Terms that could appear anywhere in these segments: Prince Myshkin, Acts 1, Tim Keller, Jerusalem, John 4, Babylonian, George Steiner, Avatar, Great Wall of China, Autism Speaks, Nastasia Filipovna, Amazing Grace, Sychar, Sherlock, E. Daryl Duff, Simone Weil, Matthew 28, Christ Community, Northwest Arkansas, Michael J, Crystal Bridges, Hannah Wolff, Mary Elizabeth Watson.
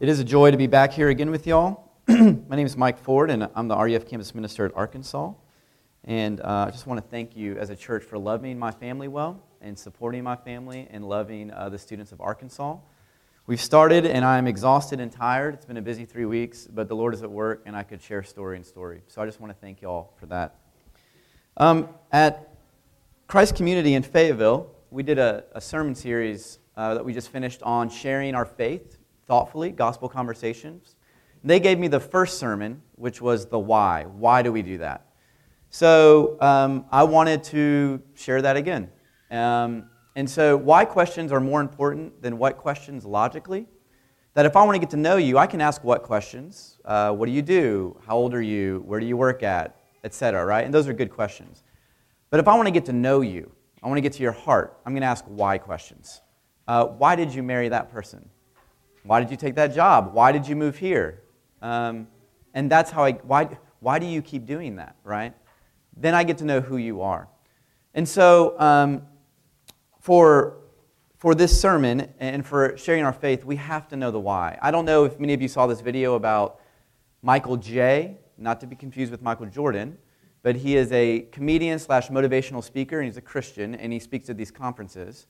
It is a joy to be back here again with y'all. My name is Mike Ford, and I'm the REF Campus Minister at Arkansas. And I just want to thank you as a church for loving my family well and supporting my family and loving the students of Arkansas. We've started, and I'm exhausted and tired. It's been a busy 3 weeks, but the Lord is at work, and I could share story and story. So I just want to thank y'all for that. At Christ Community in Fayetteville, we did a sermon series that we just finished on sharing our faith thoughtfully, gospel conversations. They gave me the first sermon, which was the why. Why do we do that? So I wanted to share that again. And so why questions are more important than what questions logically. That if I want to get to know you, I can ask what questions. What do you do? How old are you? Where do you work at? Etc. Right? And those are good questions. But if I want to get to know you, I want to get to your heart, I'm going to ask why questions. Why did you marry that person? Why did you take that job? Why did you move here? And that's how why do you keep doing that, right? Then I get to know who you are. And so for this sermon and for sharing our faith, we have to know the why. I don't know if many of you saw this video about Michael J, not to be confused with Michael Jordan, but he is a comedian / motivational speaker, and he's a Christian, and he speaks at these conferences.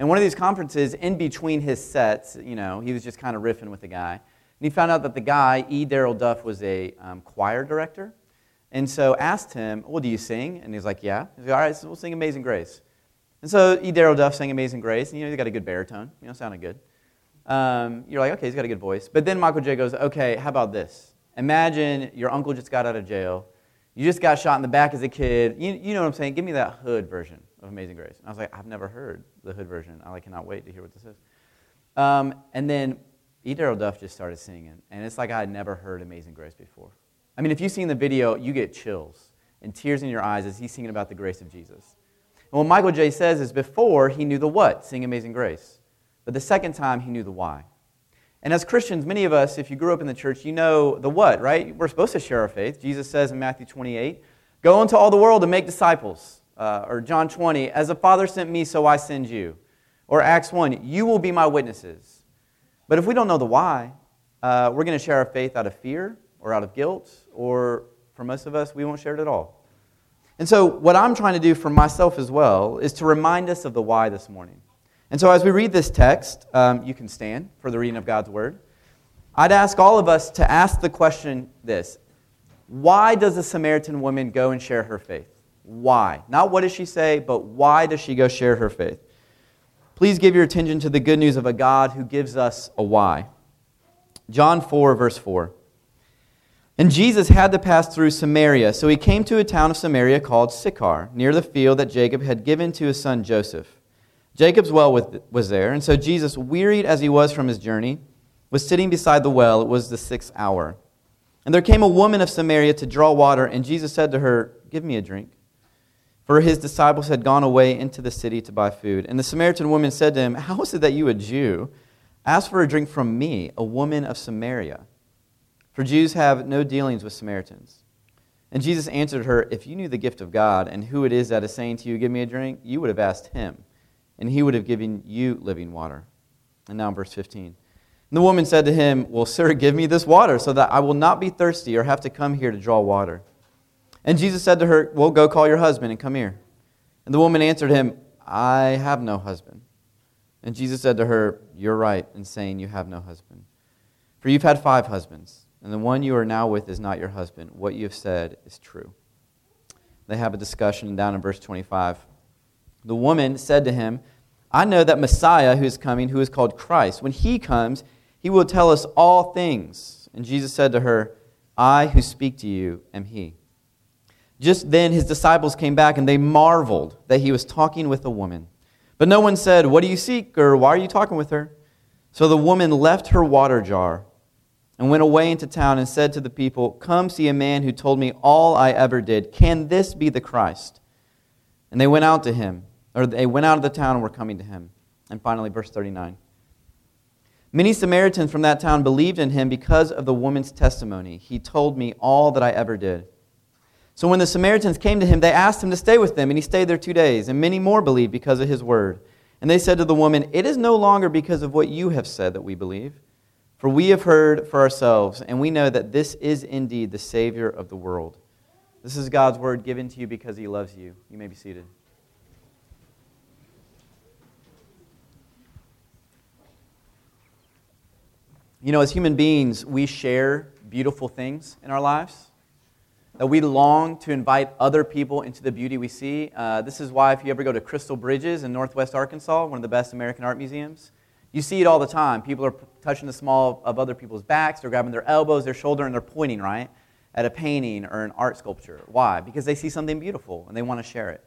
And one of these conferences, in between his sets, you know, he was just kind of riffing with the guy. And he found out that the guy, E. Daryl Duff, was a choir director. And so asked him, well, do you sing? And he's like, yeah. He's like, all right, so we'll sing Amazing Grace. And so E. Daryl Duff sang Amazing Grace, and, you know, he's got a good baritone. You know, sounded good. You're like, okay, he's got a good voice. But then Michael J goes, okay, how about this? Imagine your uncle just got out of jail. You just got shot in the back as a kid. You know what I'm saying? Give me that hood version of Amazing Grace. And I was like, I've never heard the hood version. I cannot wait to hear what this is. And then E. Daryl Duff just started singing, and it's like I had never heard Amazing Grace before. I mean, if you've seen the video, you get chills and tears in your eyes as he's singing about the grace of Jesus. And what Michael J. says is before, he knew the what, sing Amazing Grace. But the second time, he knew the why. And as Christians, many of us, if you grew up in the church, you know the what, right? We're supposed to share our faith. Jesus says in Matthew 28, go into all the world and make disciples. Or John 20, as the Father sent me, so I send you. Or Acts 1, you will be my witnesses. But if we don't know the why, we're going to share our faith out of fear or out of guilt, or for most of us, we won't share it at all. And so what I'm trying to do for myself as well is to remind us of the why this morning. And so as we read this text, you can stand for the reading of God's Word. I'd ask all of us to ask the question this: why does the Samaritan woman go and share her faith? Why? Not what does she say, but why does she go share her faith? Please give your attention to the good news of a God who gives us a why. John 4, verse 4. And Jesus had to pass through Samaria, so he came to a town of Samaria called Sychar, near the field that Jacob had given to his son Joseph. Jacob's well was there, and so Jesus, wearied as he was from his journey, was sitting beside the well. It was the sixth hour. And there came a woman of Samaria to draw water, and Jesus said to her, give me a drink. For his disciples had gone away into the city to buy food. And the Samaritan woman said to him, how is it that you, a Jew, ask for a drink from me, a woman of Samaria? For Jews have no dealings with Samaritans. And Jesus answered her, if you knew the gift of God and who it is that is saying to you, give me a drink, you would have asked him, and he would have given you living water. And now in verse 15. And the woman said to him, well, sir, give me this water so that I will not be thirsty or have to come here to draw water. And Jesus said to her, well, go call your husband and come here. And the woman answered him, I have no husband. And Jesus said to her, you're right in saying you have no husband. For you've had 5 husbands, and the one you are now with is not your husband. What you have said is true. They have a discussion down in verse 25. The woman said to him, I know that Messiah who is coming, who is called Christ, when he comes, he will tell us all things. And Jesus said to her, I who speak to you am he. Just then his disciples came back, and they marveled that he was talking with a woman. But no one said, what do you seek, or why are you talking with her? So the woman left her water jar and went away into town and said to the people, come see a man who told me all I ever did. Can this be the Christ? And they went out to him, or they went out of the town and were coming to him. And finally, verse 39. Many Samaritans from that town believed in him because of the woman's testimony. He told me all that I ever did. So when the Samaritans came to him, they asked him to stay with them, and he stayed there 2 days, and many more believed because of his word. And they said to the woman, it is no longer because of what you have said that we believe, For we have heard for ourselves, and we know that this is indeed the Savior of the world. This is God's word given to you because he loves you. You may be seated. You know, as human beings, we share beautiful things in our lives, that we long to invite other people into the beauty we see. This is why if you ever go to Crystal Bridges in Northwest Arkansas, one of the best American art museums, you see it all the time. People are touching the small of other people's backs, they're grabbing their elbows, their shoulder, and they're pointing, right, at a painting or an art sculpture. Why? Because they see something beautiful and they want to share it.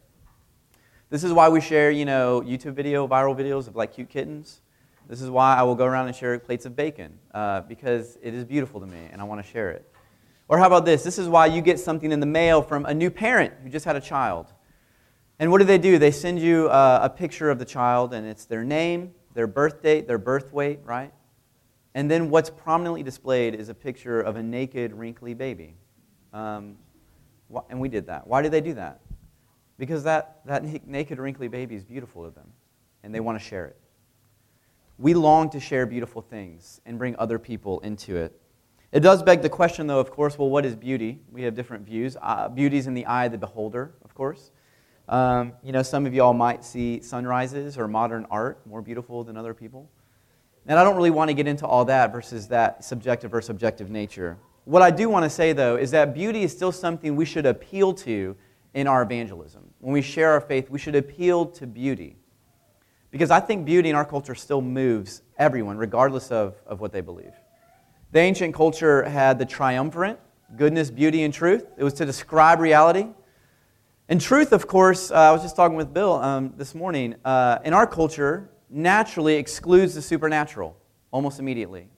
This is why we share, you know, YouTube viral videos of like cute kittens. This is why I will go around and share plates of bacon, because it is beautiful to me and I want to share it. Or how about this? This is why you get something in the mail from a new parent who just had a child. And what do? They send you a picture of the child, and it's their name, their birth date, their birth weight, right? And then what's prominently displayed is a picture of a naked, wrinkly baby. And we did that. Why did they do that? Because that naked, wrinkly baby is beautiful to them, and they want to share it. We long to share beautiful things and bring other people into it. It does beg the question, though, of course, well, what is beauty? We have different views. Beauty's in the eye of the beholder, of course. You know, some of y'all might see sunrises or modern art more beautiful than other people. And I don't really want to get into all that versus that subjective or subjective nature. What I do want to say, though, is that beauty is still something we should appeal to in our evangelism. When we share our faith, we should appeal to beauty. Because I think beauty in our culture still moves everyone, regardless of what they believe. The ancient culture had the triumvirate, goodness, beauty, and truth. It was to describe reality. And truth, of course, I was just talking with Bill this morning, in our culture, naturally excludes the supernatural almost immediately,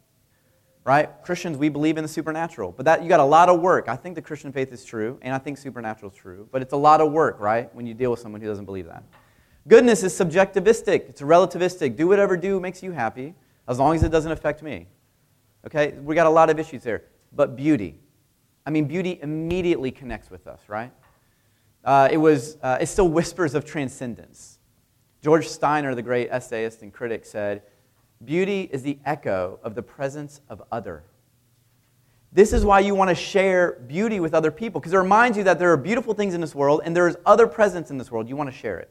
right? Christians, we believe in the supernatural, but that you got a lot of work. I think the Christian faith is true, and I think supernatural is true, but it's a lot of work, right, when you deal with someone who doesn't believe that. Goodness is subjectivistic. It's relativistic. Do whatever makes you happy, as long as it doesn't affect me. Okay, we got a lot of issues there. But beauty. I mean, beauty immediately connects with us, right? It still whispers of transcendence. George Steiner, the great essayist and critic, said, "Beauty is the echo of the presence of other." This is why you want to share beauty with other people, because it reminds you that there are beautiful things in this world, and there is other presence in this world. You want to share it.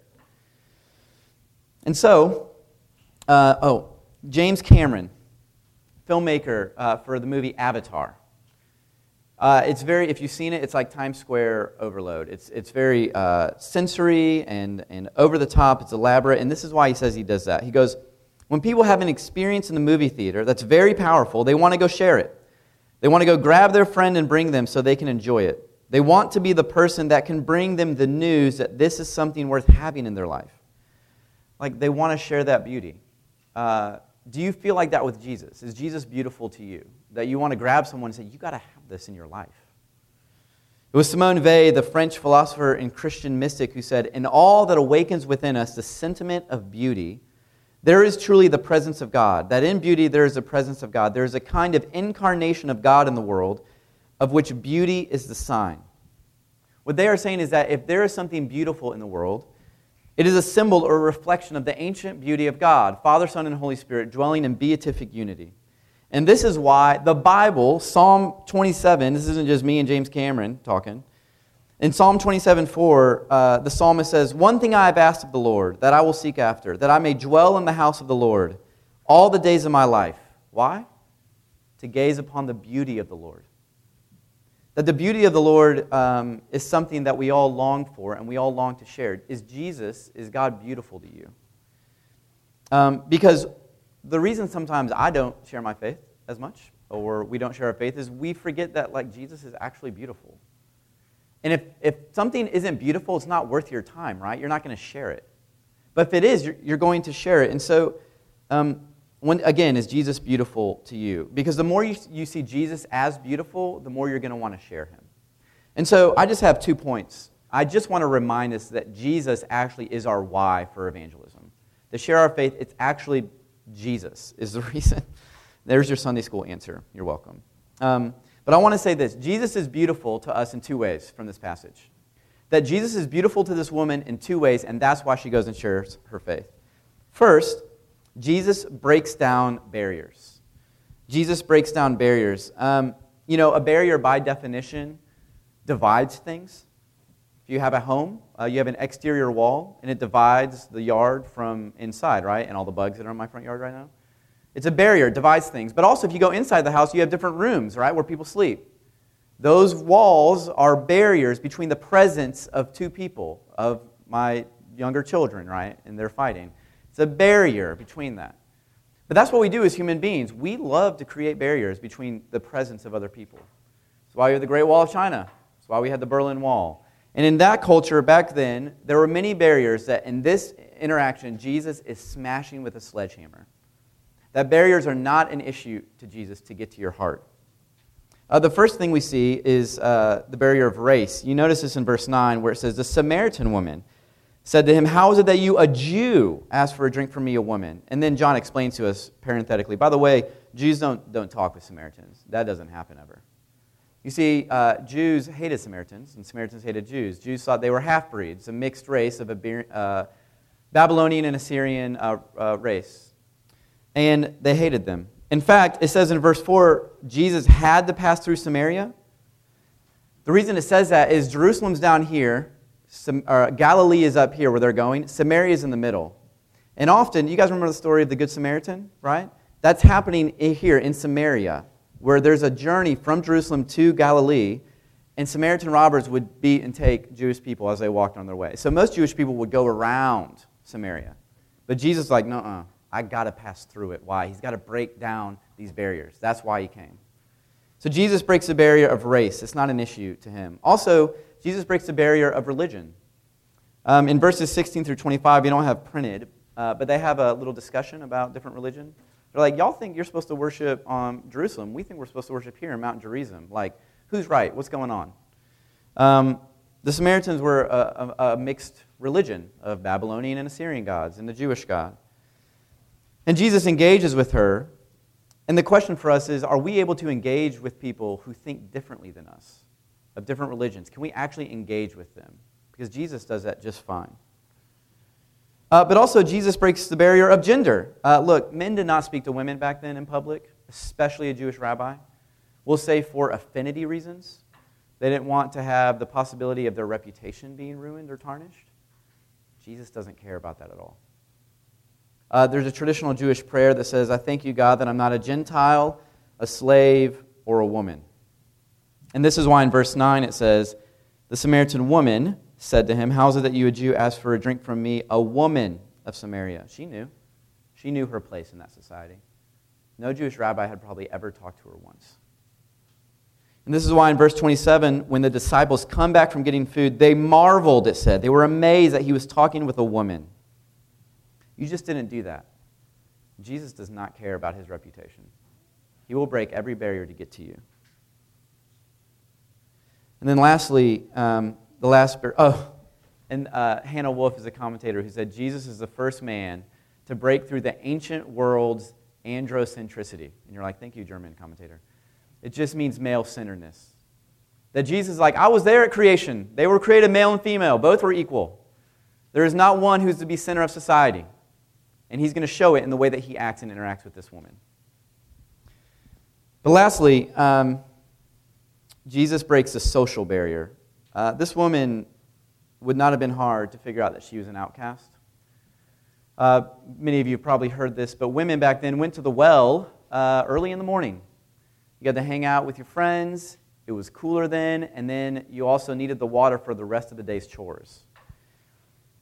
And so, James Cameron, filmmaker for the movie Avatar. It's very, if you've seen it, it's like Times Square overload. It's very sensory and over the top. It's elaborate, and this is why he says he does that. He goes, when people have an experience in the movie theater that's very powerful, they want to go share it. They want to go grab their friend and bring them so they can enjoy it. They want to be the person that can bring them the news that this is something worth having in their life. Like, they want to share that beauty. Do you feel like that with Jesus? Is Jesus beautiful to you? That you want to grab someone and say, you got to have this in your life. It was Simone Weil, the French philosopher and Christian mystic, who said, in all that awakens within us the sentiment of beauty, there is truly the presence of God. That in beauty there is the presence of God. There is a kind of incarnation of God in the world, of which beauty is the sign. What they are saying is that if there is something beautiful in the world, it is a symbol or a reflection of the ancient beauty of God, Father, Son, and Holy Spirit, dwelling in beatific unity. And this is why the Bible, Psalm 27, this isn't just me and James Cameron talking. In Psalm 27:4, the psalmist says, "One thing I have asked of the Lord, that I will seek after, that I may dwell in the house of the Lord all the days of my life." Why? To gaze upon the beauty of the Lord. That the beauty of the Lord is something that we all long for and we all long to share. Is God beautiful to you? Because the reason sometimes I don't share my faith as much, or we don't share our faith, is we forget that like Jesus is actually beautiful. And if something isn't beautiful, it's not worth your time, right? You're not going to share it. But if it is, you're going to share it. And so, is Jesus beautiful to you? Because the more you see Jesus as beautiful, the more you're going to want to share him. And so I just have 2 points. I just want to remind us that Jesus actually is our why for evangelism. To share our faith, it's actually Jesus is the reason. There's your Sunday school answer. You're welcome. But I want to say this. Jesus is beautiful to us in 2 ways from this passage. That Jesus is beautiful to this woman in 2 ways, and that's why she goes and shares her faith. First, Jesus breaks down barriers. Jesus breaks down barriers. A barrier by definition divides things. If you have a home, you have an exterior wall, and it divides the yard from inside, right? And all the bugs that are in my front yard right now. It's a barrier, it divides things. But also, if you go inside the house, you have different rooms, right, where people sleep. Those walls are barriers between the presence of two people, of my younger children, right, and they're fighting. It's a barrier between that. But that's what we do as human beings. We love to create barriers between the presence of other people. That's why we have the Great Wall of China. That's why we had the Berlin Wall. And in that culture back then, there were many barriers that in this interaction, Jesus is smashing with a sledgehammer. That barriers are not an issue to Jesus to get to your heart. The first thing we see is the barrier of race. You notice this in verse 9 where it says, "The Samaritan woman said to him, 'How is it that you, a Jew, ask for a drink from me, a woman?'" And then John explains to us parenthetically, by the way, Jews don't talk with Samaritans. That doesn't happen ever. You see, Jews hated Samaritans, and Samaritans hated Jews. Jews thought they were half-breeds, a mixed race of a Babylonian and Assyrian race. And they hated them. In fact, it says in verse 4, Jesus had to pass through Samaria. The reason it says that is Jerusalem's down here, Galilee is up here where they're going. Samaria is in the middle. And often, you guys remember the story of the Good Samaritan, right? That's happening here in Samaria, where there's a journey from Jerusalem to Galilee, and Samaritan robbers would beat and take Jewish people as they walked on their way. So most Jewish people would go around Samaria. But Jesus is like, no, I got to pass through it. Why? He's got to break down these barriers. That's why he came. So Jesus breaks the barrier of race. It's not an issue to him. Also, Jesus breaks the barrier of religion. In verses 16 through 25, you don't have printed, but they have a little discussion about different religion. They're like, y'all think you're supposed to worship Jerusalem. We think we're supposed to worship here in Mount Gerizim. Like, who's right? What's going on? The Samaritans were a mixed religion of Babylonian and Assyrian gods and the Jewish God. And Jesus engages with her. And the question for us is, are we able to engage with people who think differently than us, of different religions? Can we actually engage with them? Because Jesus does that just fine. But also, Jesus breaks the barrier of gender. Look, men did not speak to women back then in public, especially a Jewish rabbi. We'll say for affinity reasons. They didn't want to have the possibility of their reputation being ruined or tarnished. Jesus doesn't care about that at all. There's a traditional Jewish prayer that says, "I thank you, God, that I'm not a Gentile, a slave, or a woman." And this is why in verse 9 it says, "The Samaritan woman said to him, 'How is it that you, a Jew, ask for a drink from me, a woman of Samaria?'" She knew. She knew her place in that society. No Jewish rabbi had probably ever talked to her once. And this is why in verse 27, when the disciples come back from getting food, they marveled, it said. They were amazed that he was talking with a woman. You just didn't do that. Jesus does not care about his reputation. He will break every barrier to get to you. And then lastly, Hannah Wolff is a commentator who said Jesus is the first man to break through the ancient world's androcentricity. And you're like, thank you, German commentator. It just means male-centeredness. That Jesus is like, I was there at creation. They were created male and female. Both were equal. There is not one who's to be center of society. And he's going to show it in the way that he acts and interacts with this woman. But lastly, Jesus breaks the social barrier. This woman would not have been hard to figure out that she was an outcast. Many of you have probably heard this, but women back then went to the well early in the morning. You got to hang out with your friends. It was cooler then, and then you also needed the water for the rest of the day's chores.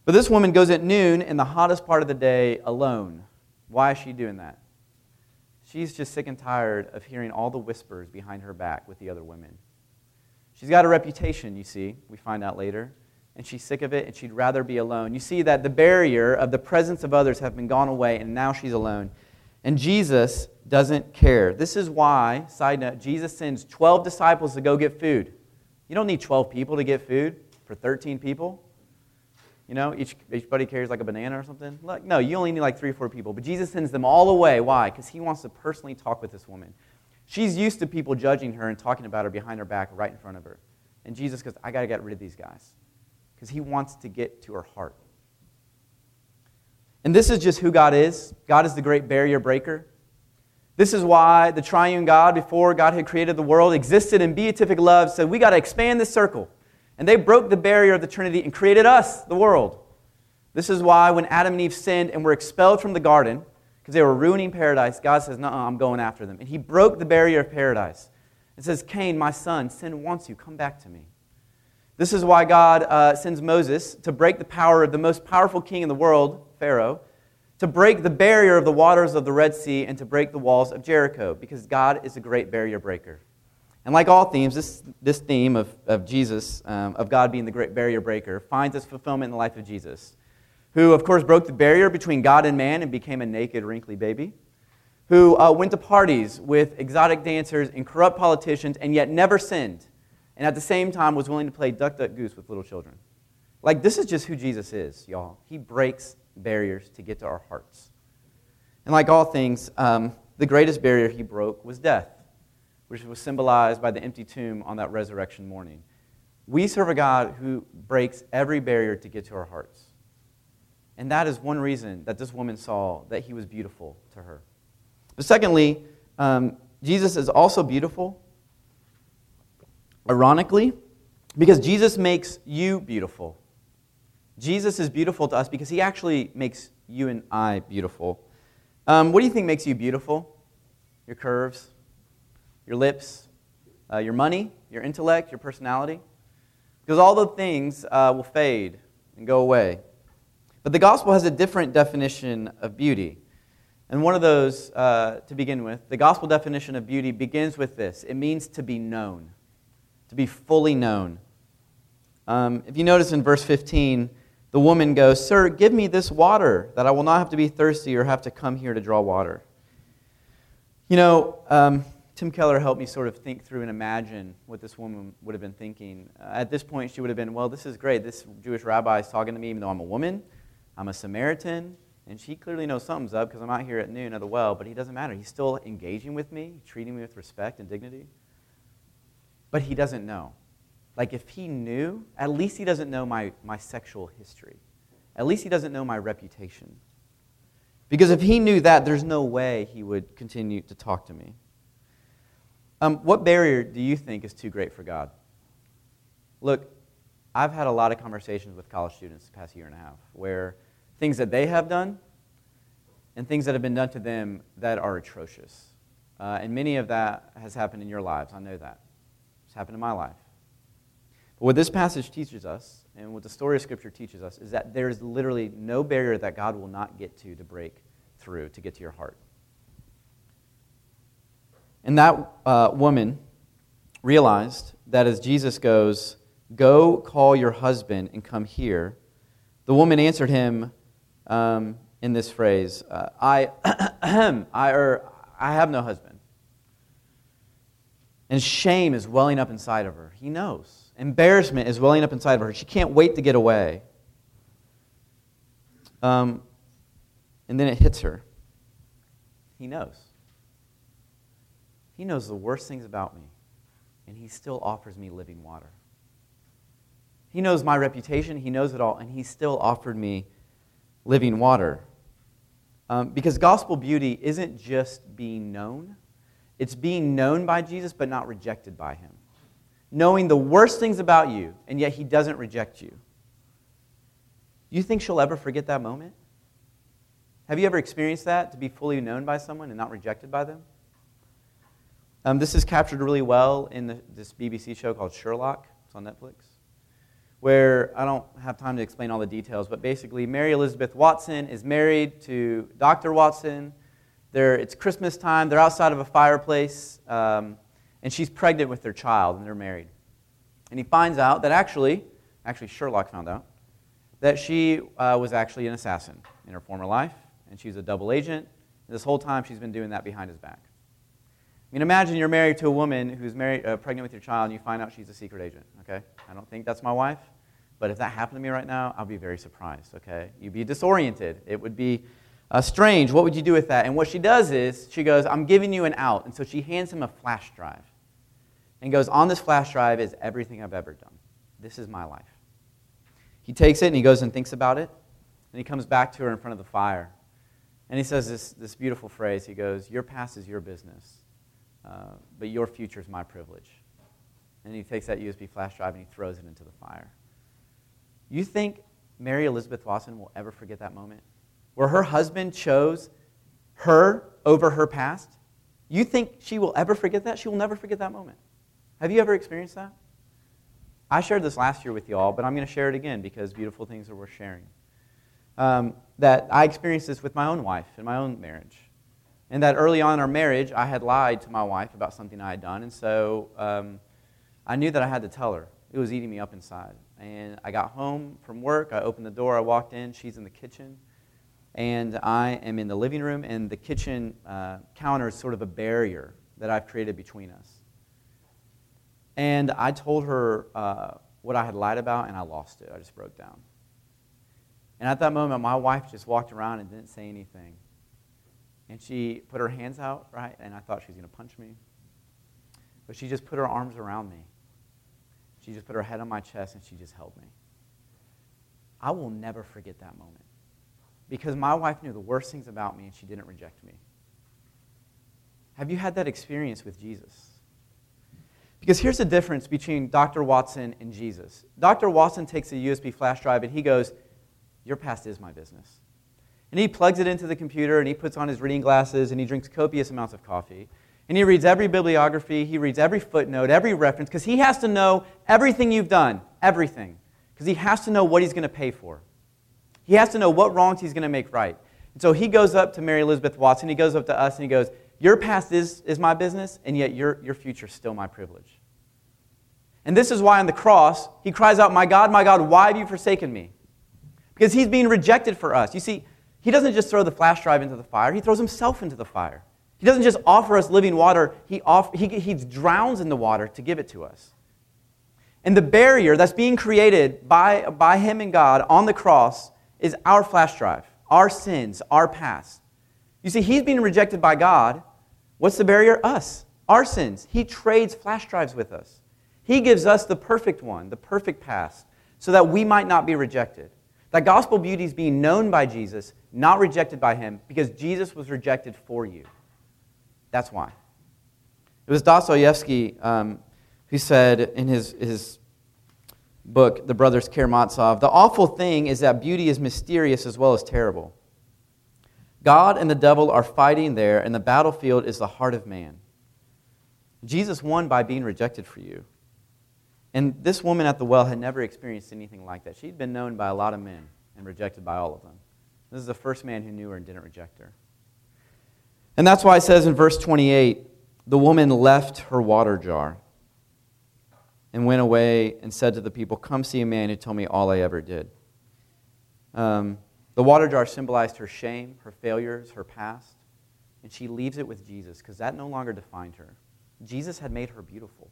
But this woman goes at noon in the hottest part of the day alone. Why is she doing that? She's just sick and tired of hearing all the whispers behind her back with the other women. She's got a reputation, you see, we find out later, and she's sick of it, and she'd rather be alone. You see that the barrier of the presence of others have been gone away, and now she's alone. And Jesus doesn't care. This is why, side note, Jesus sends 12 disciples to go get food. You don't need 12 people to get food for 13 people. You know, each buddy carries like a banana or something. Look, no, you only need like 3 or 4 people. But Jesus sends them all away. Why? Because he wants to personally talk with this woman. She's used to people judging her and talking about her behind her back, right in front of her. And Jesus goes, I got to get rid of these guys. Because he wants to get to her heart. And this is just who God is. God is the great barrier breaker. This is why the triune God, before God had created the world, existed in beatific love, said, we got to expand this circle. And they broke the barrier of the Trinity and created us, the world. This is why when Adam and Eve sinned and were expelled from the garden, because they were ruining paradise, God says, no, I'm going after them. And he broke the barrier of paradise. It says, Cain, my son, sin wants you. Come back to me. This is why God sends Moses to break the power of the most powerful king in the world, Pharaoh, to break the barrier of the waters of the Red Sea and to break the walls of Jericho, because God is a great barrier breaker. And like all themes, this theme of Jesus, of God being the great barrier breaker, finds its fulfillment in the life of Jesus, who, of course, broke the barrier between God and man and became a naked, wrinkly baby, who went to parties with exotic dancers and corrupt politicians and yet never sinned, and at the same time was willing to play duck, duck, goose with little children. Like, this is just who Jesus is, y'all. He breaks barriers to get to our hearts. And like all things, the greatest barrier he broke was death, which was symbolized by the empty tomb on that resurrection morning. We serve a God who breaks every barrier to get to our hearts. And that is one reason that this woman saw that he was beautiful to her. But secondly, Jesus is also beautiful, ironically, because Jesus makes you beautiful. Jesus is beautiful to us because he actually makes you and I beautiful. What do you think makes you beautiful? Your curves, your lips, your money, your intellect, your personality? Because all those things will fade and go away. But the gospel has a different definition of beauty. And one of those, to begin with, the gospel definition of beauty begins with this. It means to be known, to be fully known. If you notice in verse 15, the woman goes, "Sir, give me this water, that I will not have to be thirsty or have to come here to draw water." You know, Tim Keller helped me sort of think through and imagine what this woman would have been thinking. At this point, she would have been, well, this is great. This Jewish rabbi is talking to me even though I'm a woman. I'm a Samaritan, and she clearly knows something's up because I'm out here at noon at the well, but he doesn't matter. He's still engaging with me, treating me with respect and dignity. But he doesn't know. Like, if he knew, at least he doesn't know my sexual history. At least he doesn't know my reputation. Because if he knew that, there's no way he would continue to talk to me. What barrier do you think is too great for God? Look, I've had a lot of conversations with college students the past year and a half where things that they have done and things that have been done to them that are atrocious. And many of that has happened in your lives. I know that. It's happened in my life. But what this passage teaches us and what the story of Scripture teaches us is that there is literally no barrier that God will not get to break through, to get to your heart. And that woman realized that as Jesus goes, "Go call your husband and come here," the woman answered him in this phrase, I have no husband. And shame is welling up inside of her. He knows. Embarrassment is welling up inside of her. She can't wait to get away. And then it hits her. He knows. He knows the worst things about me, and he still offers me living water. He knows my reputation, he knows it all, and he still offered me living water. Because gospel beauty isn't just being known. It's being known by Jesus, but not rejected by him. Knowing the worst things about you, and yet he doesn't reject you. You think she'll ever forget that moment? Have you ever experienced that, to be fully known by someone and not rejected by them? This is captured really well in this BBC show called Sherlock. It's on Netflix. Where I don't have time to explain all the details, but basically Mary Elizabeth Watson is married to Dr. Watson. It's Christmas time. They're outside of a fireplace, and she's pregnant with their child, and they're married. And he finds out that actually Sherlock found out, that she was actually an assassin in her former life, and she's a double agent. And this whole time she's been doing that behind his back. I mean, imagine you're married to a woman who's pregnant with your child, and you find out she's a secret agent, okay? I don't think that's my wife, but if that happened to me right now, I'll be very surprised, okay? You'd be disoriented. It would be strange. What would you do with that? And what she does is, she goes, "I'm giving you an out." And so she hands him a flash drive and goes, "On this flash drive is everything I've ever done. This is my life." He takes it, and he goes and thinks about it, and he comes back to her in front of the fire. And he says this beautiful phrase. He goes, your past is your business, but your future is my privilege. And he takes that USB flash drive and he throws it into the fire. You think Mary Elizabeth Watson will ever forget that moment? Where her husband chose her over her past? You think she will ever forget that? She will never forget that moment. Have you ever experienced that? I shared this last year with you all, but I'm going to share it again because beautiful things are worth sharing. That I experienced this with my own wife in my own marriage. And that early on in our marriage, I had lied to my wife about something I had done. And so I knew that I had to tell her. It was eating me up inside. And I got home from work. I opened the door. I walked in. She's in the kitchen. And I am in the living room. And the kitchen counter is sort of a barrier that I've created between us. And I told her what I had lied about, and I lost it. I just broke down. And at that moment, my wife just walked around and didn't say anything. And she put her hands out, right? And I thought she was going to punch me. But she just put her arms around me. She just put her head on my chest, and she just held me. I will never forget that moment. Because my wife knew the worst things about me, and she didn't reject me. Have you had that experience with Jesus? Because here's the difference between Dr. Watson and Jesus. Dr. Watson takes a USB flash drive and he goes, your past is my business. And he plugs it into the computer and he puts on his reading glasses and he drinks copious amounts of coffee. And he reads every bibliography, he reads every footnote, every reference, because he has to know everything you've done, everything. Because he has to know what he's going to pay for. He has to know what wrongs he's going to make right. And so he goes up to Mary Elizabeth Watson, he goes up to us and he goes, your past is my business, and yet your future is still my privilege. And this is why on the cross, he cries out, my God, why have you forsaken me? Because he's being rejected for us. You see, he doesn't just throw the flash drive into the fire, he throws himself into the fire. He doesn't just offer us living water, he drowns in the water to give it to us. And the barrier that's being created by him and God on the cross is our flash drive, our sins, our past. You see, he's being rejected by God. What's the barrier? Us, our sins. He trades flash drives with us. He gives us the perfect one, the perfect past, so that we might not be rejected. That gospel beauty is being known by Jesus, not rejected by him, because Jesus was rejected for you. That's why. It was Dostoevsky who said in his book, The Brothers Karamazov, the awful thing is that beauty is mysterious as well as terrible. God and the devil are fighting there, and the battlefield is the heart of man. Jesus won by being rejected for you. And this woman at the well had never experienced anything like that. She'd been known by a lot of men and rejected by all of them. This is the first man who knew her and didn't reject her. And that's why it says in verse 28, the woman left her water jar and went away and said to the people, come see a man who told me all I ever did. The water jar symbolized her shame, her failures, her past, and she leaves it with Jesus because that no longer defined her. Jesus had made her beautiful.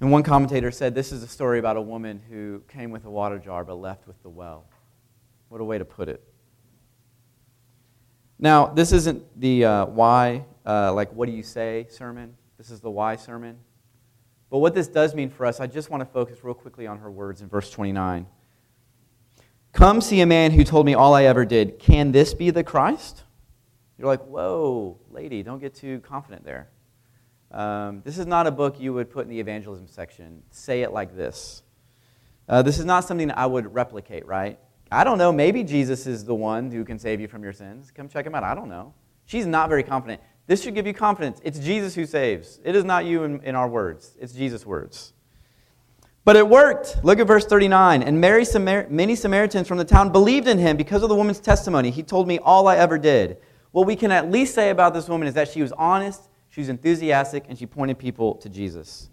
And one commentator said, this is a story about a woman who came with a water jar but left with the well. What a way to put it. Now, this isn't the why, like what do you say sermon. This is the why sermon. But what this does mean for us, I just want to focus real quickly on her words in verse 29. Come see a man who told me all I ever did. Can this be the Christ? You're like, whoa, lady, don't get too confident there. This is not a book you would put in the evangelism section. Say it like this. This is not something I would replicate, right? I don't know, maybe Jesus is the one who can save you from your sins. Come check him out. I don't know. She's not very confident. This should give you confidence. It's Jesus who saves. It is not you in our words. It's Jesus' words. But it worked. Look at verse 39. And many Samaritans from the town believed in him because of the woman's testimony. He told me all I ever did. What we can at least say about this woman is that she was honest, she was enthusiastic, and she pointed people to Jesus.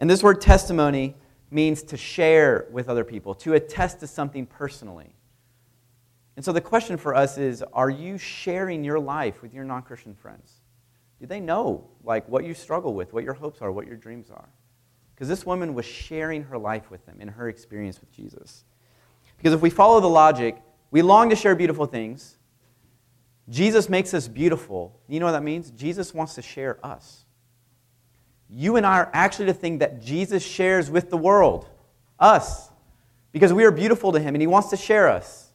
And this word testimony means to share with other people, to attest to something personally. And so the question for us is, are you sharing your life with your non-Christian friends? Do they know like what you struggle with, what your hopes are, what your dreams are? Because this woman was sharing her life with them in her experience with Jesus. Because if we follow the logic, we long to share beautiful things. Jesus makes us beautiful. You know what that means? Jesus wants to share us. You and I are actually the thing that Jesus shares with the world, us, because we are beautiful to him and he wants to share us.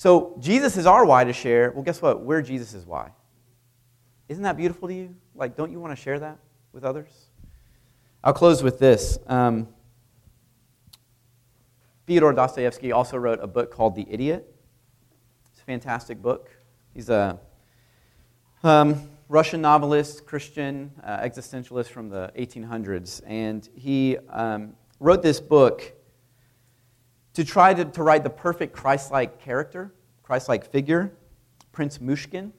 So Jesus is our why to share. Well, guess what? We're Jesus' why. Isn't that beautiful to you? Like, don't you want to share that with others? I'll close with this. Fyodor Dostoevsky also wrote a book called The Idiot. It's a fantastic book. He's a Russian novelist, Christian, existentialist from the 1800s. And he wrote this book to try to write the perfect Christ-like character, Christ-like figure, Prince Myshkin.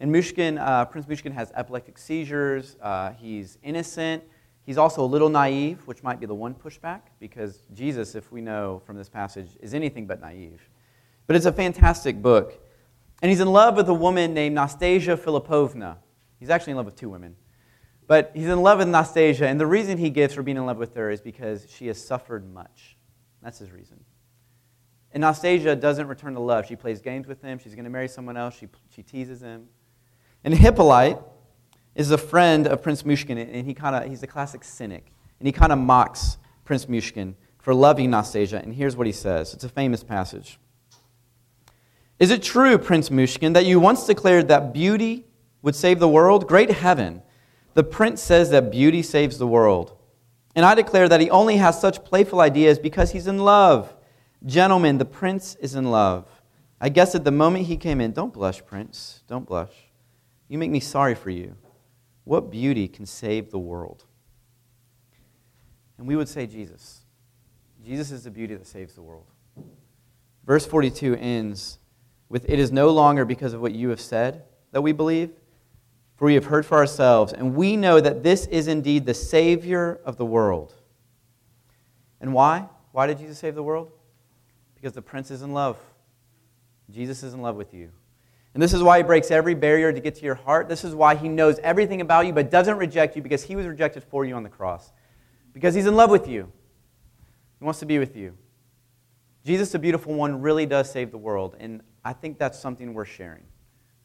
And Myshkin, Prince Myshkin has epileptic seizures. He's innocent. He's also a little naive, which might be the one pushback, because Jesus, if we know from this passage, is anything but naive. But it's a fantastic book. And he's in love with a woman named Nastasia Filipovna. He's actually in love with two women. But he's in love with Nastasia, and the reason he gives for being in love with her is because she has suffered much. That's his reason. And Nastasia doesn't return to love. She plays games with him. She's going to marry someone else. She teases him. And Hippolyte is a friend of Prince Myshkin, and he's a classic cynic. And he kind of mocks Prince Myshkin for loving Nastasia, and here's what he says. It's a famous passage. Is it true, Prince Myshkin, that you once declared that beauty would save the world? Great heaven, the prince says that beauty saves the world. And I declare that he only has such playful ideas because he's in love. Gentlemen, the prince is in love. I guess at the moment he came in, don't blush, prince, don't blush. You make me sorry for you. What beauty can save the world? And we would say Jesus. Jesus is the beauty that saves the world. Verse 42 ends with, it is no longer because of what you have said that we believe, for we have heard for ourselves, and we know that this is indeed the Savior of the world. And why? Why did Jesus save the world? Because the prince is in love. Jesus is in love with you. And this is why he breaks every barrier to get to your heart. This is why he knows everything about you but doesn't reject you, because he was rejected for you on the cross. Because he's in love with you. He wants to be with you. Jesus, the beautiful one, really does save the world. And I think that's something worth sharing.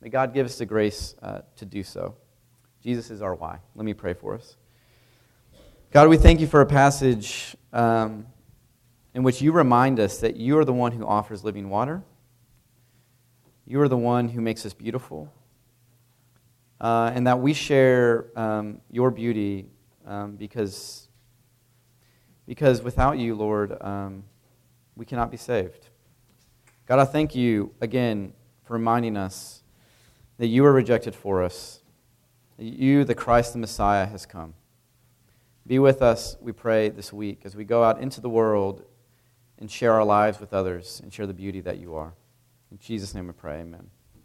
May God give us the grace to do so. Jesus is our why. Let me pray for us. God, we thank you for a passage in which you remind us that you are the one who offers living water. You are the one who makes us beautiful, and that we share your beauty because without you, Lord, we cannot be saved. God, I thank you again for reminding us that you are rejected for us, that you, the Christ, the Messiah, has come. Be with us, we pray, this week as we go out into the world and share our lives with others and share the beauty that you are. In Jesus' name we pray, amen.